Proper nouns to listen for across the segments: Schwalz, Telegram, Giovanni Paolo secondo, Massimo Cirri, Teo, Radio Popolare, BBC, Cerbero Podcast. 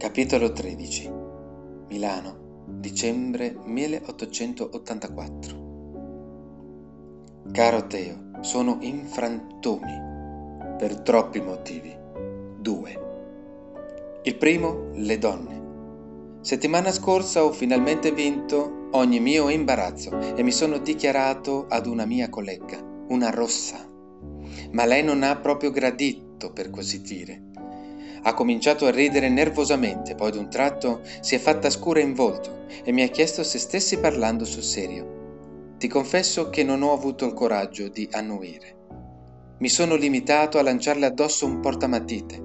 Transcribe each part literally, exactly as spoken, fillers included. Capitolo tredici. Milano, dicembre milleottocentottantaquattro. Caro Teo, sono in frantumi per troppi motivi. Due. Il primo, le donne. Settimana scorsa ho finalmente vinto ogni mio imbarazzo e mi sono dichiarato ad una mia collega, una rossa. Ma lei non ha proprio gradito, per così dire. Ha cominciato a ridere nervosamente, poi d'un tratto si è fatta scura in volto e mi ha chiesto se stessi parlando sul serio. Ti confesso che non ho avuto il coraggio di annuire. Mi sono limitato a lanciarle addosso un portamatite,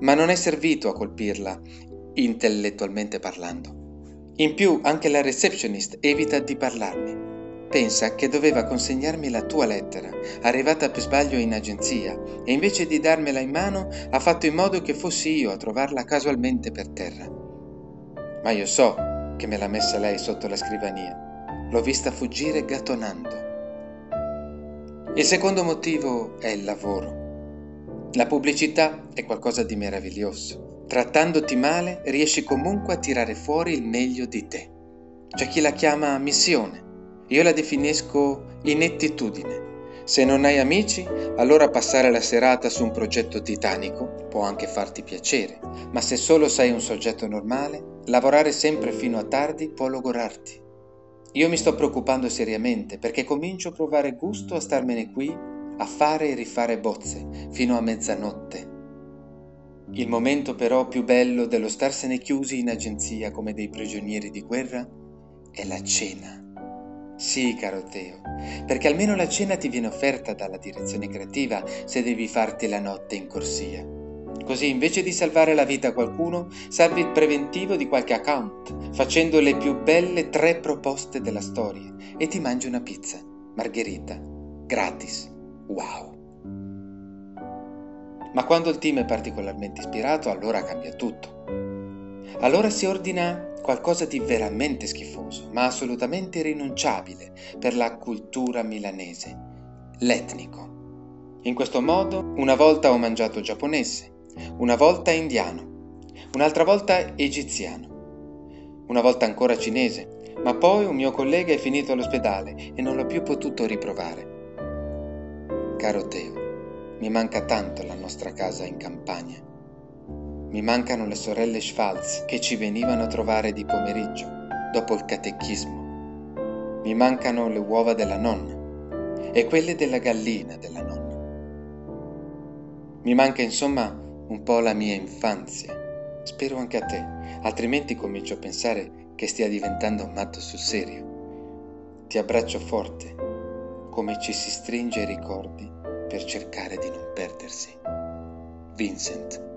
ma non è servito a colpirla, intellettualmente parlando. In più, anche la receptionist evita di parlarne. Pensa che doveva consegnarmi la tua lettera, arrivata per sbaglio in agenzia, e invece di darmela in mano ha fatto in modo che fossi io a trovarla casualmente per terra. Ma io so che me l'ha messa lei sotto la scrivania. L'ho vista fuggire gattonando. Il secondo motivo è il lavoro. La pubblicità è qualcosa di meraviglioso. Trattandoti male, riesci comunque a tirare fuori il meglio di te. C'è chi la chiama missione. Io la definisco inettitudine. Se non hai amici, allora passare la serata su un progetto titanico può anche farti piacere, ma se solo sei un soggetto normale, lavorare sempre fino a tardi può logorarti. Io mi sto preoccupando seriamente perché comincio a provare gusto a starmene qui, a fare e rifare bozze fino a mezzanotte. Il momento però più bello dello starsene chiusi in agenzia come dei prigionieri di guerra è la cena. Sì, caro Teo, perché almeno la cena ti viene offerta dalla direzione creativa se devi farti la notte in corsia. Così, invece di salvare la vita a qualcuno, salvi il preventivo di qualche account, facendo le più belle tre proposte della storia e ti mangi una pizza, margherita, gratis. Wow! Ma quando il team è particolarmente ispirato, allora cambia tutto. Allora si ordina qualcosa di veramente schifoso, ma assolutamente irrinunciabile per la cultura milanese, l'etnico. In questo modo, una volta ho mangiato giapponese, una volta indiano, un'altra volta egiziano, una volta ancora cinese, ma poi un mio collega è finito all'ospedale e non l'ho più potuto riprovare. Caro Teo, mi manca tanto la nostra casa in campagna. Mi mancano le sorelle Schwalz che ci venivano a trovare di pomeriggio, dopo il catechismo. Mi mancano le uova della nonna e quelle della gallina della nonna. Mi manca insomma un po' la mia infanzia. Spero anche a te, altrimenti comincio a pensare che stia diventando matto sul serio. Ti abbraccio forte, come ci si stringe i ricordi per cercare di non perdersi. Vincent.